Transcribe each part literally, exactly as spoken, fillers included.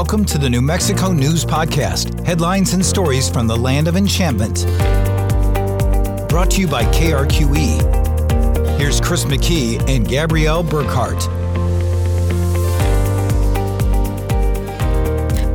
Welcome to the New Mexico News Podcast, headlines and stories from the land of enchantment. Brought to you by K R Q E. Here's Chris McKee and Gabrielle Burkhart.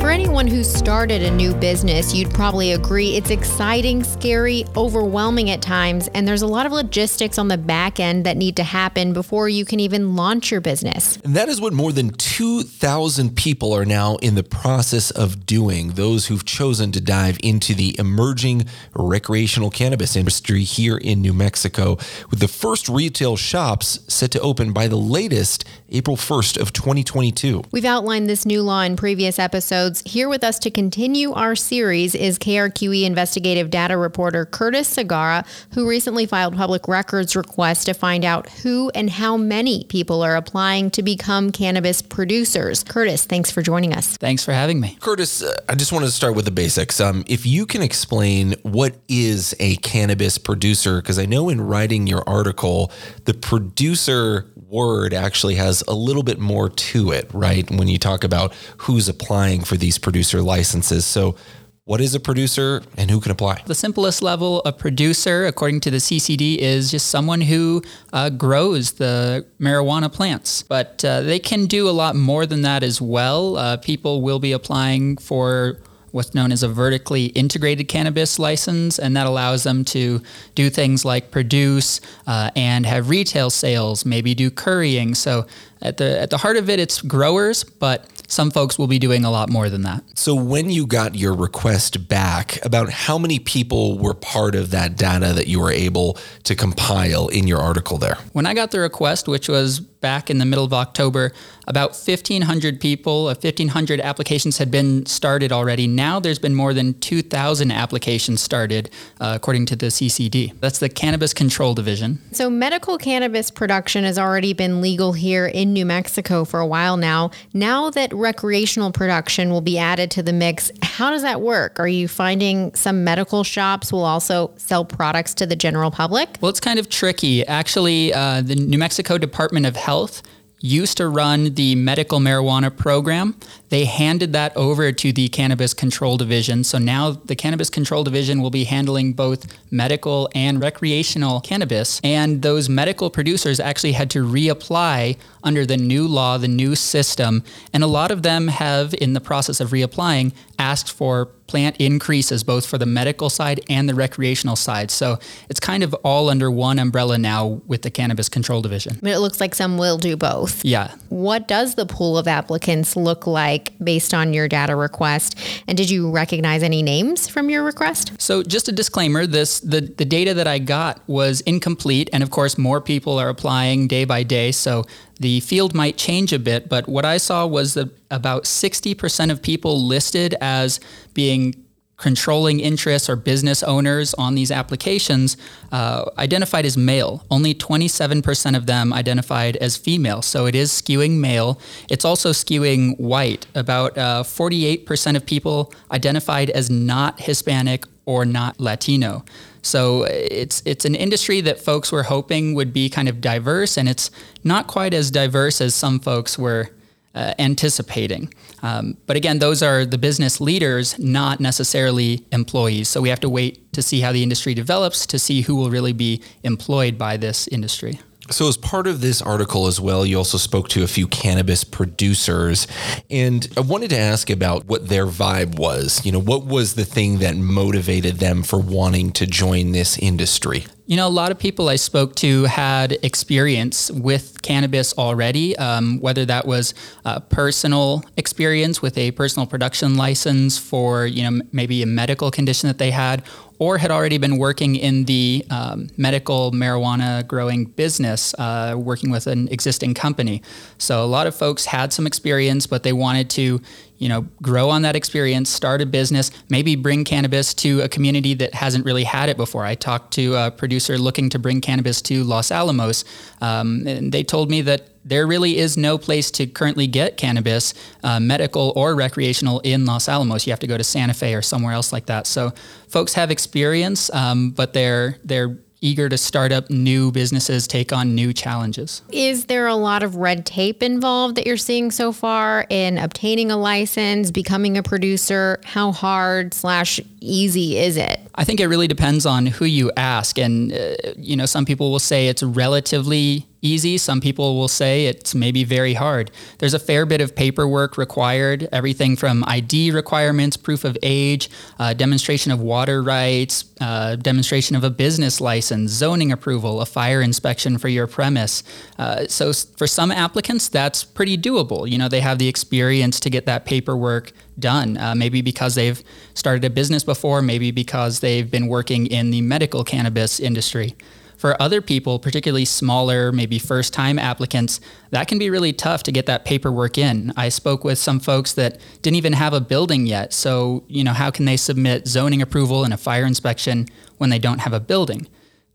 For anyone who started a new business, you'd probably agree it's exciting, scary, overwhelming at times, and there's a lot of logistics on the back end that need to happen before you can even launch your business. And that is what more than two thousand people are now in the process of doing, those who've chosen to dive into the emerging recreational cannabis industry here in New Mexico, with the first retail shops set to open by the latest April first of twenty twenty-two. We've outlined this new law in previous episodes. Here with us to continue our series is K R Q E investigative data reporter Curtis Segarra, who recently filed public records requests to find out who and how many people are applying to become cannabis producers. Curtis, thanks for joining us. Thanks for having me. Curtis, uh, I just wanted to start with the basics. Um, if you can explain what is a cannabis producer, because I know in writing your article, the producer word actually has a little bit more to it, right? When you talk about who's applying for these producer licenses. So what is a producer and who can apply? The simplest level, a producer, according to the C C D, is just someone who uh, grows the marijuana plants. But uh, they can do a lot more than that as well. Uh, people will be applying for what's known as a vertically integrated cannabis license, and that allows them to do things like produce uh, and have retail sales, maybe do currying. So at the at the heart of it, it's growers, but some folks will be doing a lot more than that. So when you got your request back, about how many people were part of that data that you were able to compile in your article there? When I got the request, which was back in the middle of October, about fifteen hundred people, fifteen hundred applications had been started already. Now there's been more than two thousand applications started, uh, according to the C C D. That's the Cannabis Control Division. So medical cannabis production has already been legal here in New Mexico for a while now. Now that recreational production will be added to the mix, how does that work? Are you finding some medical shops will also sell products to the general public? Well, it's kind of tricky. Actually, uh, the New Mexico Department of Health used to run the medical marijuana program. They handed that over to the Cannabis Control Division. So now the Cannabis Control Division will be handling both medical and recreational cannabis. And those medical producers actually had to reapply under the new law, the new system. And a lot of them have, in the process of reapplying, asked for plant increases, both for the medical side and the recreational side. So it's kind of all under one umbrella now with the Cannabis Control Division. But it looks like some will do both. Yeah. What does the pool of applicants look like based on your data request? And did you recognize any names from your request? So just a disclaimer, this the, the data that I got was incomplete. And of course, more people are applying day by day. So the field might change a bit, but what I saw was that about sixty percent of people listed as being controlling interests or business owners on these applications uh, identified as male. Only twenty-seven percent of them identified as female. So it is skewing male. It's also skewing white. About uh, forty-eight percent of people identified as not Hispanic or not Latino. So it's it's an industry that folks were hoping would be kind of diverse, and it's not quite as diverse as some folks were uh, anticipating. Um, but again, those are the business leaders, not necessarily employees. So we have to wait to see how the industry develops to see who will really be employed by this industry. So as part of this article as well, you also spoke to a few cannabis producers, and I wanted to ask about what their vibe was. You know, what was the thing that motivated them for wanting to join this industry? You know, a lot of people I spoke to had experience with cannabis already, um, whether that was uh, personal experience with a personal production license for, you know, maybe a medical condition that they had, or had already been working in the um, medical marijuana growing business, uh, working with an existing company. So a lot of folks had some experience, but they wanted to, you know, grow on that experience, start a business, maybe bring cannabis to a community that hasn't really had it before. I talked to a producer looking to bring cannabis to Los Alamos, um, and they told me that there really is no place to currently get cannabis, uh, medical or recreational, in Los Alamos. You have to go to Santa Fe or somewhere else like that. So folks have experience, um, but they're they're eager to start up new businesses, take on new challenges. Is there a lot of red tape involved that you're seeing so far in obtaining a license, becoming a producer? How hard slash easy is it? I think it really depends on who you ask. And, uh, you know, some people will say it's relatively easy. Some people will say it's maybe very hard. There's a fair bit of paperwork required, everything from I D requirements, proof of age, uh, demonstration of water rights, uh, demonstration of a business license, zoning approval, a fire inspection for your premise. Uh, so for some applicants, that's pretty doable. You know, they have the experience to get that paperwork done, uh, maybe because they've started a business before, maybe because they've been working in the medical cannabis industry. For other people, particularly smaller, maybe first-time applicants, that can be really tough to get that paperwork in. I spoke with some folks that didn't even have a building yet, so you know, how can they submit zoning approval and a fire inspection when they don't have a building?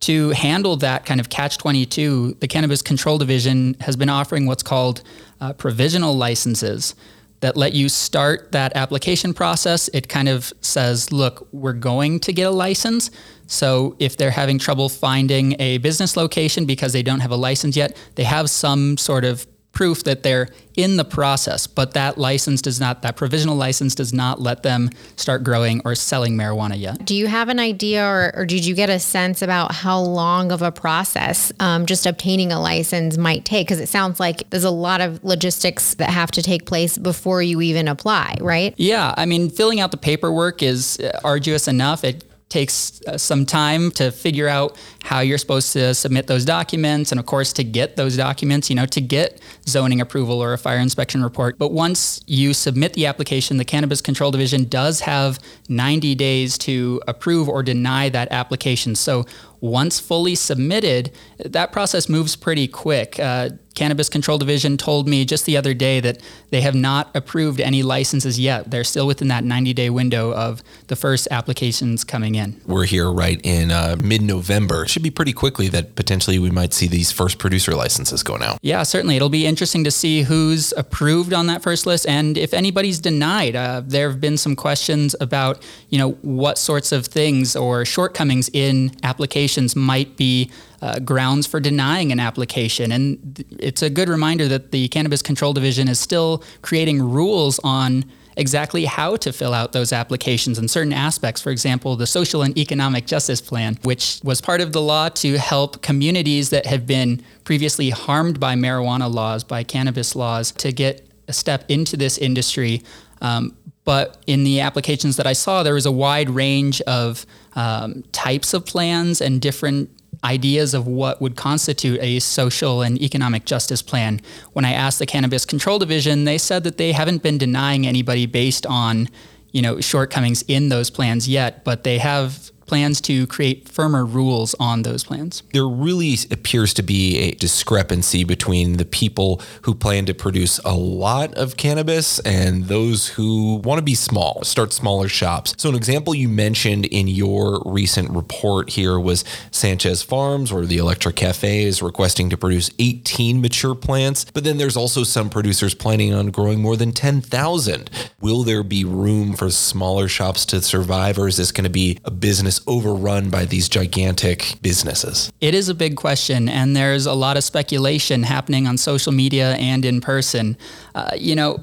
To handle that kind of catch twenty-two, the Cannabis Control Division has been offering what's called uh, provisional licenses that let you start that application process. It kind of says, look, we're going to get a license. So if they're having trouble finding a business location because they don't have a license yet, they have some sort of proof that they're in the process, but that license does not, that provisional license does not let them start growing or selling marijuana yet. Do you have an idea or, or did you get a sense about how long of a process um, just obtaining a license might take? Because it sounds like there's a lot of logistics that have to take place before you even apply, right? Yeah. I mean, filling out the paperwork is arduous enough. It takes some time to figure out how you're supposed to submit those documents. And of course, to get those documents, you know, to get zoning approval or a fire inspection report. But once you submit the application, the Cannabis Control Division does have ninety days to approve or deny that application. So once fully submitted, that process moves pretty quick. Uh, Cannabis Control Division told me just the other day that they have not approved any licenses yet. They're still within that ninety-day window of the first applications coming in. We're here right in uh, mid-November. It should be pretty quickly that potentially we might see these first producer licenses going out. Yeah, certainly. It'll be interesting to see who's approved on that first list and if anybody's denied. Uh, there have been some questions about, you know, what sorts of things or shortcomings in applications might be uh, grounds for denying an application. And th- it's a good reminder that the Cannabis Control Division is still creating rules on exactly how to fill out those applications and certain aspects. For example, the Social and Economic Justice Plan, which was part of the law to help communities that have been previously harmed by marijuana laws, by cannabis laws, to get a step into this industry. Um, But in the applications that I saw, there was a wide range of um, types of plans and different ideas of what would constitute a social and economic justice plan. When I asked the Cannabis Control Division, they said that they haven't been denying anybody based on, you know, shortcomings in those plans yet, but they have plans to create firmer rules on those plans. There really appears to be a discrepancy between the people who plan to produce a lot of cannabis and those who want to be small, start smaller shops. So an example you mentioned in your recent report here was Sanchez Farms, or the Electric Cafe, is requesting to produce eighteen mature plants, but then there's also some producers planning on growing more than ten thousand. Will there be room for smaller shops to survive, or is this going to be a business overrun by these gigantic businesses? It is a big question, and there's a lot of speculation happening on social media and in person. Uh, you know,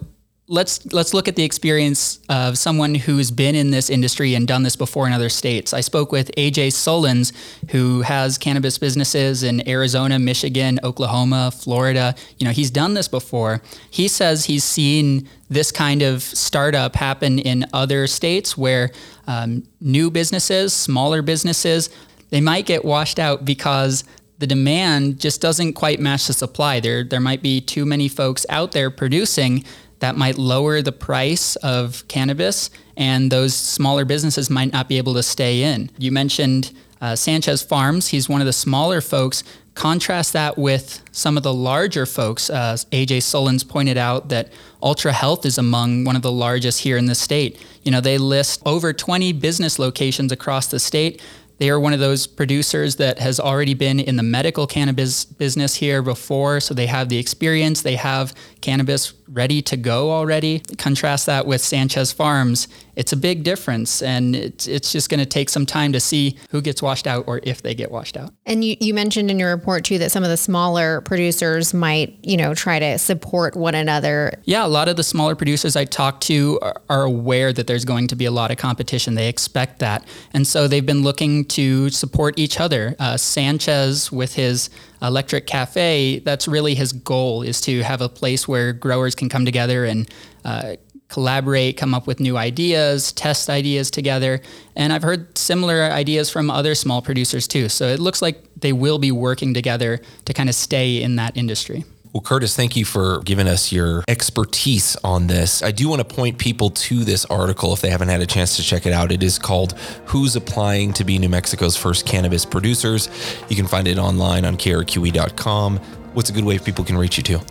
let's let's look at the experience of someone who's been in this industry and done this before in other states. I spoke with A J Sullins, who has cannabis businesses in Arizona, Michigan, Oklahoma, Florida. You know, he's done this before. He says he's seen this kind of startup happen in other states where um, new businesses, smaller businesses, they might get washed out because the demand just doesn't quite match the supply. There, there might be too many folks out there producing. That might lower the price of cannabis, and those smaller businesses might not be able to stay in. You mentioned uh, Sanchez Farms. He's one of the smaller folks. Contrast that with some of the larger folks. Uh, A J Sullins pointed out that Ultra Health is among one of the largest here in the state. You know, they list over twenty business locations across the state. They are one of those producers that has already been in the medical cannabis business here before, so they have the experience. They have cannabis ready to go already. Contrast that with Sanchez Farms. It's a big difference, and it's, it's just going to take some time to see who gets washed out or if they get washed out. And you, you mentioned in your report too that some of the smaller producers might, you know, try to support one another. Yeah, a lot of the smaller producers I talked to are, are aware that there's going to be a lot of competition. They expect that. And so they've been looking to support each other. Uh, Sanchez with his Electric Cafe, that's really his goal, is to have a place where growers can come together and uh, collaborate, come up with new ideas, test ideas together. And I've heard similar ideas from other small producers too. So it looks like they will be working together to kind of stay in that industry. Well, Curtis, thank you for giving us your expertise on this. I do want to point people to this article if they haven't had a chance to check it out. It is called Who's Applying to Be New Mexico's First Cannabis Producers? You can find it online on K R Q E dot com. What's a good way people can reach you to?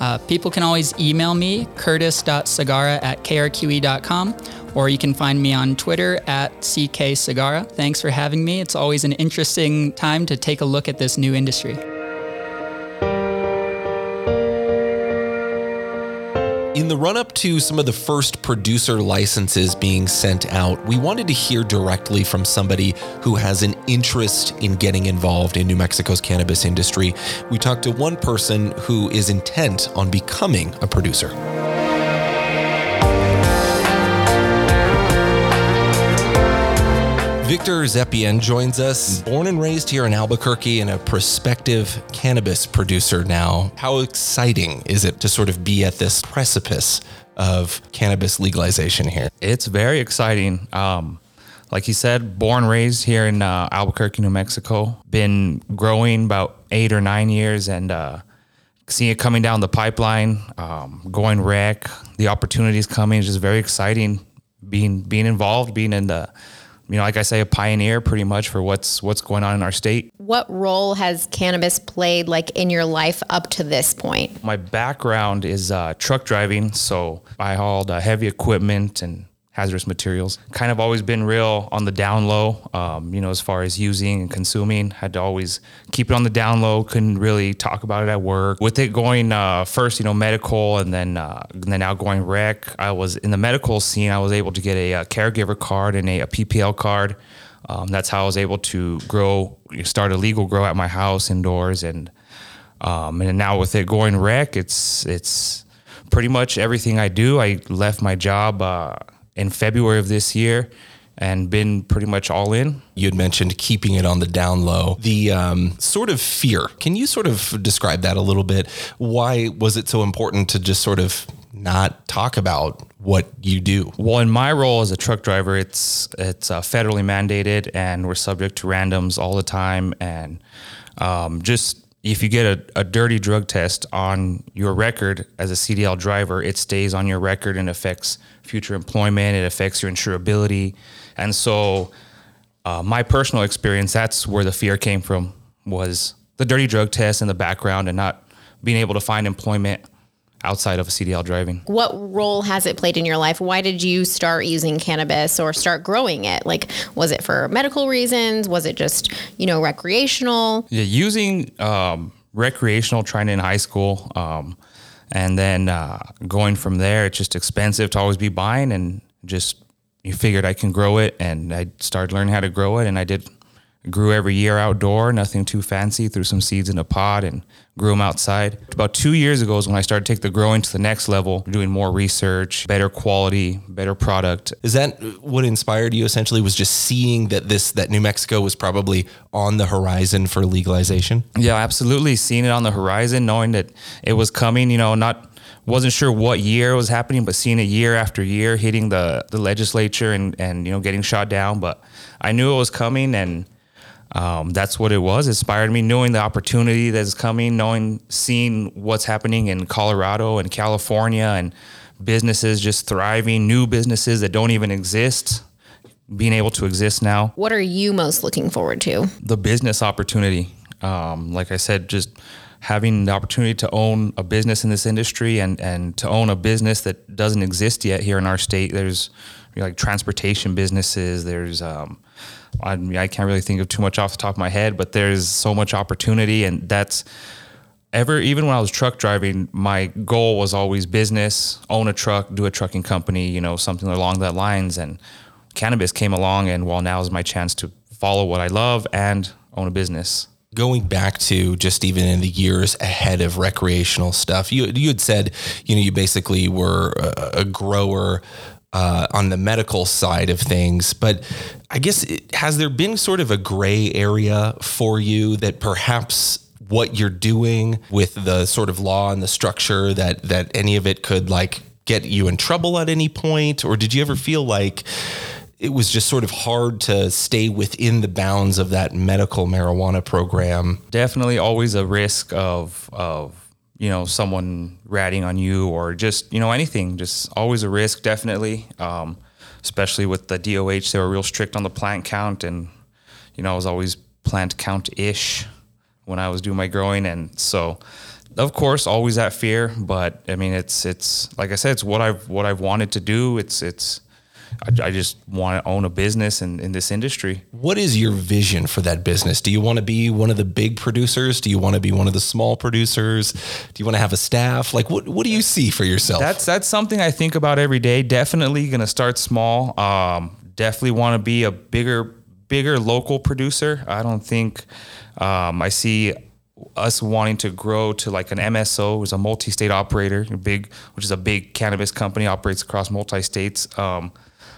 Uh, people can always email me, curtis dot segarra at K R Q E dot com, or you can find me on Twitter at C K Segarra. Thanks for having me. It's always an interesting time to take a look at this new industry. In the run-up to some of the first producer licenses being sent out, we wanted to hear directly from somebody who has an interest in getting involved in New Mexico's cannabis industry. We talked to one person who is intent on becoming a producer. Victor Zepien joins us, born and raised here in Albuquerque and a prospective cannabis producer now. How exciting is it to sort of be at this precipice of cannabis legalization here? It's very exciting. Um, like you said, born and raised here in uh, Albuquerque, New Mexico. Been growing about eight or nine years and uh, seeing it coming down the pipeline, um, going rec, the opportunities coming, just very exciting. Being, being involved, being in the... You know, like I say, a pioneer pretty much for what's what's going on in our state. What role has cannabis played like in your life up to this point? My background is uh, truck driving. So I hauled uh, heavy equipment and hazardous materials. Kind of always been real on the down low, um, you know, as far as using and consuming. Had to always keep it on the down low. Couldn't really talk about it at work. With it going uh, first, you know, medical and then, uh, and then now going rec, I was in the medical scene. I was able to get a, a caregiver card and a, a P P L card. Um, that's how I was able to grow, start a legal grow at my house indoors. And um, and now with it going rec, it's, it's pretty much everything I do. I left my job uh in February of this year and been pretty much all in. You had mentioned keeping it on the down low, the um, sort of fear. Can you sort of describe that a little bit? Why was it so important to just sort of not talk about what you do? Well, in my role as a truck driver, it's it's uh, federally mandated and we're subject to randoms all the time. And um, just if you get a, a dirty drug test on your record as a C D L driver, it stays on your record and affects future employment. It affects your insurability. And so uh, my personal experience, that's where the fear came from, was the dirty drug test in the background and not being able to find employment outside of a C D L driving. What role has it played in your life? Why did you start using cannabis or start growing it? Like, was it for medical reasons? Was it just, you know, recreational? Yeah, using um, recreational, trying in high school, um, and then uh, going from there, it's just expensive to always be buying, and just, you figured I can grow it, and I started learning how to grow it, and I did, grew every year outdoor, nothing too fancy, threw some seeds in a pot and grew them outside. About two years ago is when I started to take the growing to the next level, doing more research, better quality, better product. Is that what inspired you essentially, was just seeing that this, that New Mexico was probably on the horizon for legalization? Yeah, absolutely. Seeing it on the horizon, knowing that it was coming, you know, not... wasn't sure what year it was happening, but seeing it year after year, hitting the, the legislature and, and, you know, getting shot down. But I knew it was coming, and um, that's what it was. It inspired me, knowing the opportunity that's coming, knowing, seeing what's happening in Colorado and California and businesses just thriving, new businesses that don't even exist, being able to exist now. What are you most looking forward to? The business opportunity. Um, like I said, just... having the opportunity to own a business in this industry and, and to own a business that doesn't exist yet here in our state. There's you know, like transportation businesses. There's, um, I, I can't really think of too much off the top of my head, but there's so much opportunity, and that's ever, even when I was truck driving, my goal was always business, own a truck, do a trucking company, you know, something along that lines. And cannabis came along, and well, now is my chance to follow what I love and own a business. Going back to just even in the years ahead of recreational stuff, you you had said, you know, you basically were a, a grower uh, on the medical side of things, but I guess it, has there been sort of a gray area for you that perhaps what you're doing with the sort of law and the structure that, that any of it could like get you in trouble at any point? Or did you ever feel like it was just sort of hard to stay within the bounds of that medical marijuana program? Definitely always a risk of, of, you know, someone ratting on you or just, you know, anything, just always a risk. Definitely. Um, especially with the D O H, they were real strict on the plant count, and, you know, I was always plant count ish when I was doing my growing. And so of course, always that fear, but I mean, it's, it's like I said, it's what I've, what I've wanted to do. It's, it's, I, I just want to own a business in, in this industry. What is your vision for that business? Do you want to be one of the big producers? Do you want to be one of the small producers? Do you want to have a staff? Like what, what do you see for yourself? That's, that's something I think about every day. Definitely going to start small. Um, definitely want to be a bigger, bigger local producer. I don't think, um, I see us wanting to grow to like an M S O, who's a multi-state operator, big, which is a big cannabis company, operates across multi-states. Um,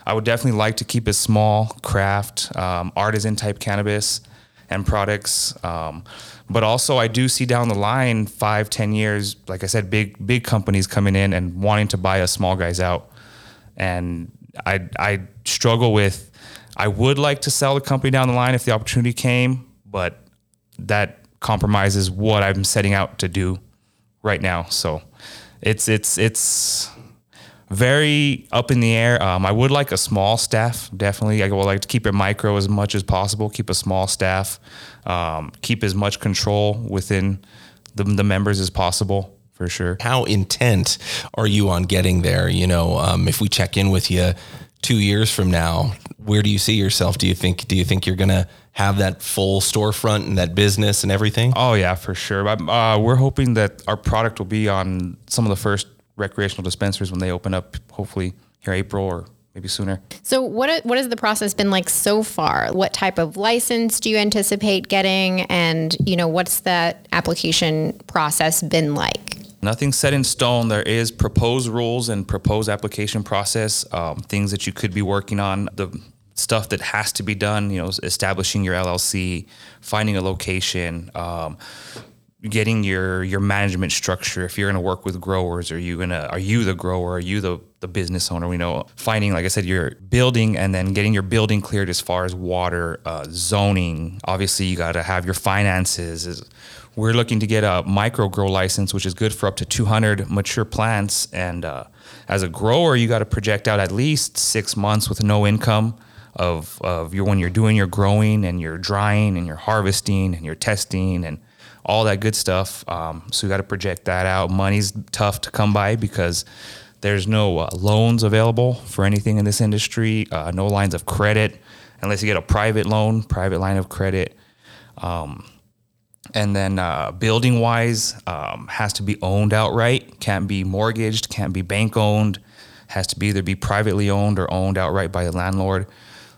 I would definitely like to keep it small, craft, um, artisan type cannabis and products. Um, but also I do see down the line five, ten years, like I said, big, big companies coming in and wanting to buy us small guys out. And I, I struggle with, I would like to sell the company down the line if the opportunity came, but that compromises what I'm setting out to do right now. So it's, it's, it's, very up in the air. Um, I would like a small staff, definitely. I would like to keep it micro as much as possible, keep a small staff, um, keep as much control within the, the members as possible, for sure. How intent are you on getting there? You know, um, if we check in with you two years from now, where do you see yourself? Do you think, do you think you're going to have that full storefront and that business and everything? Oh yeah, for sure. Uh, we're hoping that our product will be on some of the first recreational dispensaries when they open up, hopefully here April or maybe sooner. So what what has the process been like so far? What type of license do you anticipate getting? And, you know, what's that application process been like? Nothing set in stone. There is proposed rules and proposed application process, um, things that you could be working on, the stuff that has to be done, you know, establishing your L L C, finding a location, um, getting your, your management structure. If you're going to work with growers, are you going to, are you the grower? Are you the, the business owner? We know finding, like I said, your building and then getting your building cleared as far as water, uh, zoning. Obviously you got to have your finances. We're looking to get a micro grow license, which is good for up to two hundred mature plants. And, uh, as a grower, you got to project out at least six months with no income of, of your, when you're doing your growing and your drying and your harvesting and your testing and all that good stuff. Um, so you got to project that out. Money's tough to come by because there's no uh, loans available for anything in this industry. Uh, no lines of credit, unless you get a private loan, private line of credit. Um, and then uh, building wise, um, has to be owned outright. Can't be mortgaged, can't be bank owned, has to be either be privately owned or owned outright by the landlord.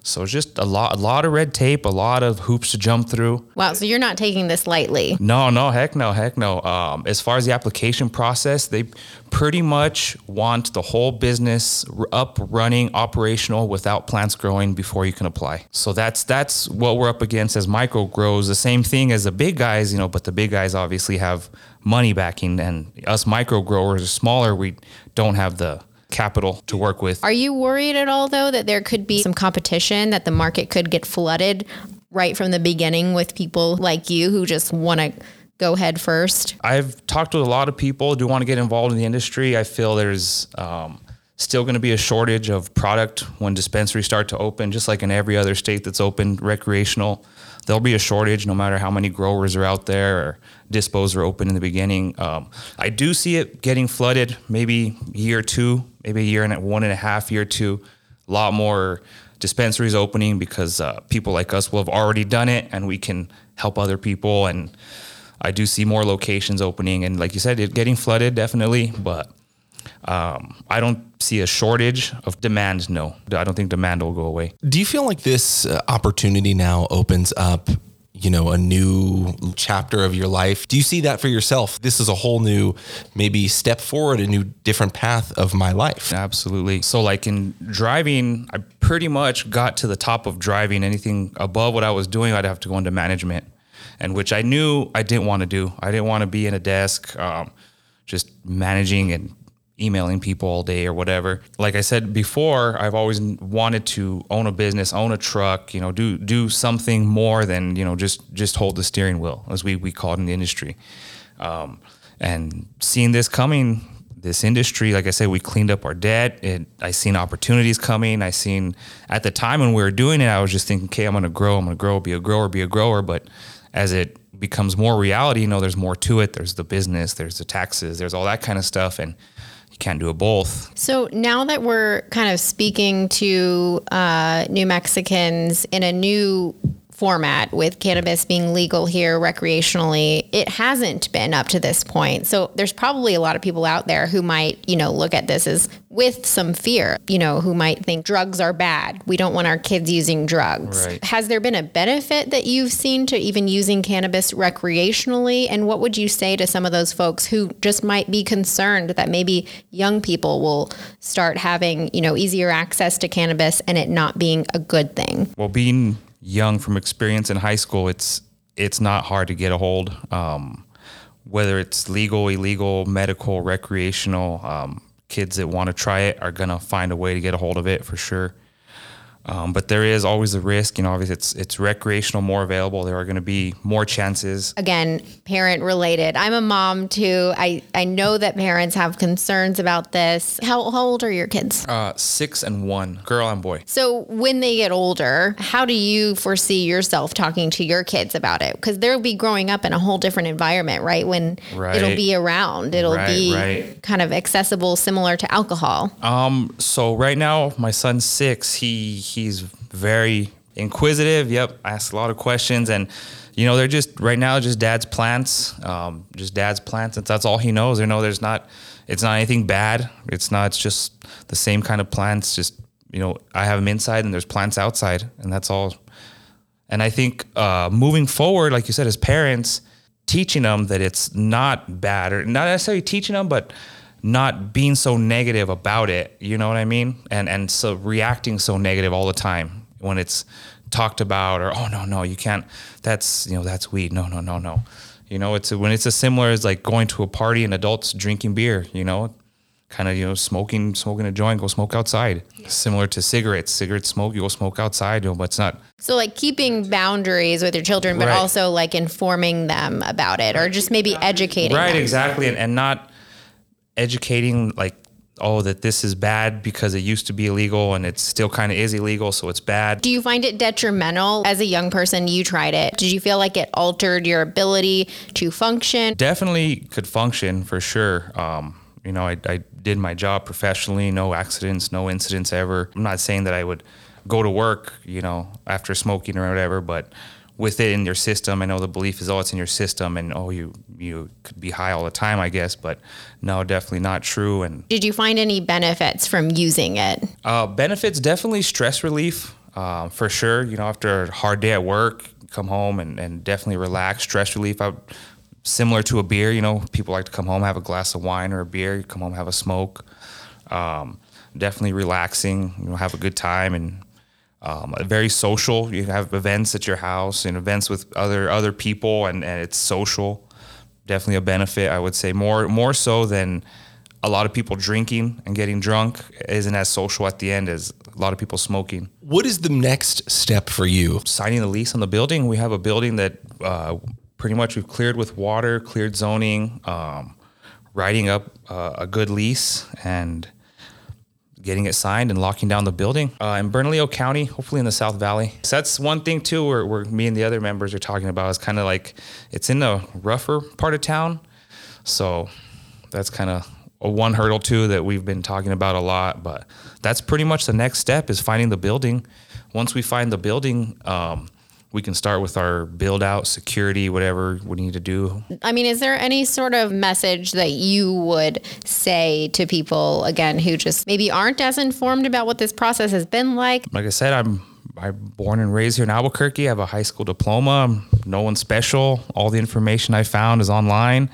So it's just a lot, a lot of red tape, a lot of hoops to jump through. Wow. So you're not taking this lightly. No, no, heck no, heck no. Um, as far as the application process, they pretty much want the whole business up, running, operational, without plants growing before you can apply. So that's, that's what we're up against as micro grows. The same thing as the big guys, you know, but the big guys obviously have money backing, and us micro growers are smaller. We don't have the capital to work with. Are you worried at all, though, that there could be some competition, that the market could get flooded right from the beginning with people like you who just want to go head first? I've talked with a lot of people who do want to get involved in the industry. I feel there's um, still going to be a shortage of product when dispensaries start to open, just like in every other state that's open recreational. There'll be a shortage no matter how many growers are out there or dispos are open in the beginning. Um, I do see it getting flooded maybe year two, maybe a year and one and a half, year two. A lot more dispensaries opening because uh, people like us will have already done it and we can help other people. And I do see more locations opening, and like you said, it's getting flooded definitely, but um, I don't see a shortage of demand. No, I don't think demand will go away. Do you feel like this opportunity now opens up, you know, a new chapter of your life? Do you see that for yourself? This is a whole new, maybe step forward, a new different path of my life. Absolutely. So like in driving, I pretty much got to the top of driving. Anything above what I was doing, I'd have to go into management, and which I knew I didn't want to do. I didn't want to be in a desk, um, just managing and emailing people all day or whatever. Like I said before, I've always wanted to own a business, own a truck, you know, do do something more than, you know, just just hold the steering wheel, as we, we call it in the industry. Um, and seeing this coming, this industry, like I said, we cleaned up our debt. It, I seen opportunities coming. I seen at the time when we were doing it, I was just thinking, okay, I'm going to grow, I'm going to grow, be a grower, be a grower. But as it becomes more reality, you know, there's more to it. There's the business, there's the taxes, there's all that kind of stuff. And can't do it both. So now that we're kind of speaking to uh, New Mexicans in a new format with cannabis being legal here recreationally, it hasn't been up to this point. So there's probably a lot of people out there who might, you know, look at this as with some fear, you know, who might think drugs are bad. We don't want our kids using drugs. Right. Has there been a benefit that you've seen to even using cannabis recreationally? And what would you say to some of those folks who just might be concerned that maybe young people will start having, you know, easier access to cannabis and it not being a good thing? Well, being young from experience in high school, it's it's not hard to get a hold, um, whether it's legal, illegal, medical, recreational. Um, kids that want to try it are going to find a way to get a hold of it for sure. Um, but there is always a risk, you know, obviously it's, it's recreational, more available. There are going to be more chances. Again, parent related. I'm a mom too. I, I know that parents have concerns about this. How, how old are your kids? Uh, six and one, girl and boy. So when they get older, how do you foresee yourself talking to your kids about it? Because they'll be growing up in a whole different environment, right? When right. it'll be around, it'll right, be right. kind of accessible, similar to alcohol. Um. So right now, my son's six. He, he He's very inquisitive. Yep. Asks a lot of questions. And, you know, they're just right now just dad's plants, um, just dad's plants. And that's all he knows. You know, there's not, it's not anything bad. It's not, it's just the same kind of plants. Just, you know, I have them inside and there's plants outside, and that's all. And I think uh, moving forward, like you said, as parents, teaching them that it's not bad, or not necessarily teaching them, but not being so negative about it, you know what I mean? And and so reacting so negative all the time when it's talked about, or, oh, no, no, you can't, that's, you know, that's weed. No, no, no, no. You know, it's when it's as similar as like going to a party and adults drinking beer, you know, kind of, you know, smoking, smoking a joint, go smoke outside. Yeah. Similar to cigarettes, cigarette smoke, you go smoke outside, you know, but it's not. So like keeping boundaries with your children, but right. also like informing them about it, or just maybe educating right, them. Right, exactly. And, and not educating like, oh, that this is bad because it used to be illegal and it still kind of is illegal, so it's bad. Do you find it detrimental? As a young person, you tried it. Did you feel like it altered your ability to function? Definitely could function for sure. Um, you know, I, I did my job professionally, no accidents, no incidents ever. I'm not saying that I would go to work, you know, after smoking or whatever, but with it in your system, I know the belief is, oh, it's in your system, and oh, you you could be high all the time, I guess, but no, definitely not true. And did you find any benefits from using it? Uh, benefits, definitely stress relief, uh, for sure. You know, after a hard day at work, come home and, and definitely relax, stress relief. I, similar to a beer, you know, people like to come home, have a glass of wine or a beer, you come home, have a smoke. Um, definitely relaxing, you know, have a good time, and Um, very social. You have events at your house and events with other other people, and, and it's social. Definitely a benefit, I would say, more more so than a lot of people drinking and getting drunk isn't as social at the end as a lot of people smoking. What is the next step for you? Signing the lease on the building. We have a building that uh, pretty much we've cleared with water, cleared zoning, um, writing up uh, a good lease, and getting it signed and locking down the building uh, in Bernalillo County, hopefully in the South Valley. So that's one thing too, where, where me and the other members are talking about, is kind of like, it's in the rougher part of town. So that's kind of a one hurdle too, that we've been talking about a lot, but that's pretty much the next step, is finding the building. Once we find the building, um, we can start with our build out, security, whatever we need to do. I mean, is there any sort of message that you would say to people, again, who just maybe aren't as informed about what this process has been like? Like I said, I'm I'm born and raised here in Albuquerque. I have a high school diploma. I'm no one special. All the information I found is online.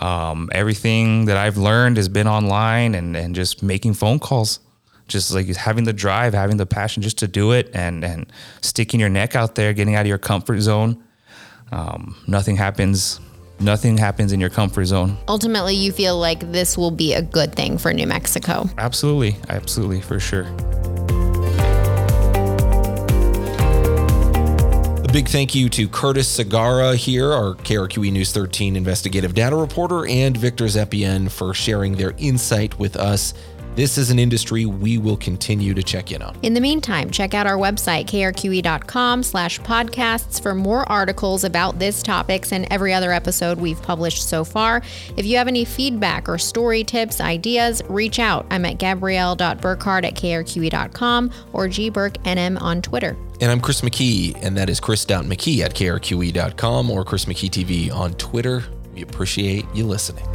Um, everything that I've learned has been online and, and just making phone calls, just like having the drive, having the passion just to do it and, and sticking your neck out there, getting out of your comfort zone. Um, nothing happens. Nothing happens in your comfort zone. Ultimately, you feel like this will be a good thing for New Mexico. Absolutely. Absolutely. For sure. Big thank you to Curtis Segarra here, our K R Q E News thirteen investigative data reporter, and Victor Zepien for sharing their insight with us. This is an industry we will continue to check in on. In the meantime, check out our website, krqe.com slash podcasts, for more articles about this topics and every other episode we've published so far. If you have any feedback or story tips, ideas, reach out. I'm at gabrielle.burkhardt at krqe.com or gburknm on Twitter. And I'm Chris McKee, and that is chris.mckee at krqe.com or Chris McKee T V on Twitter. We appreciate you listening.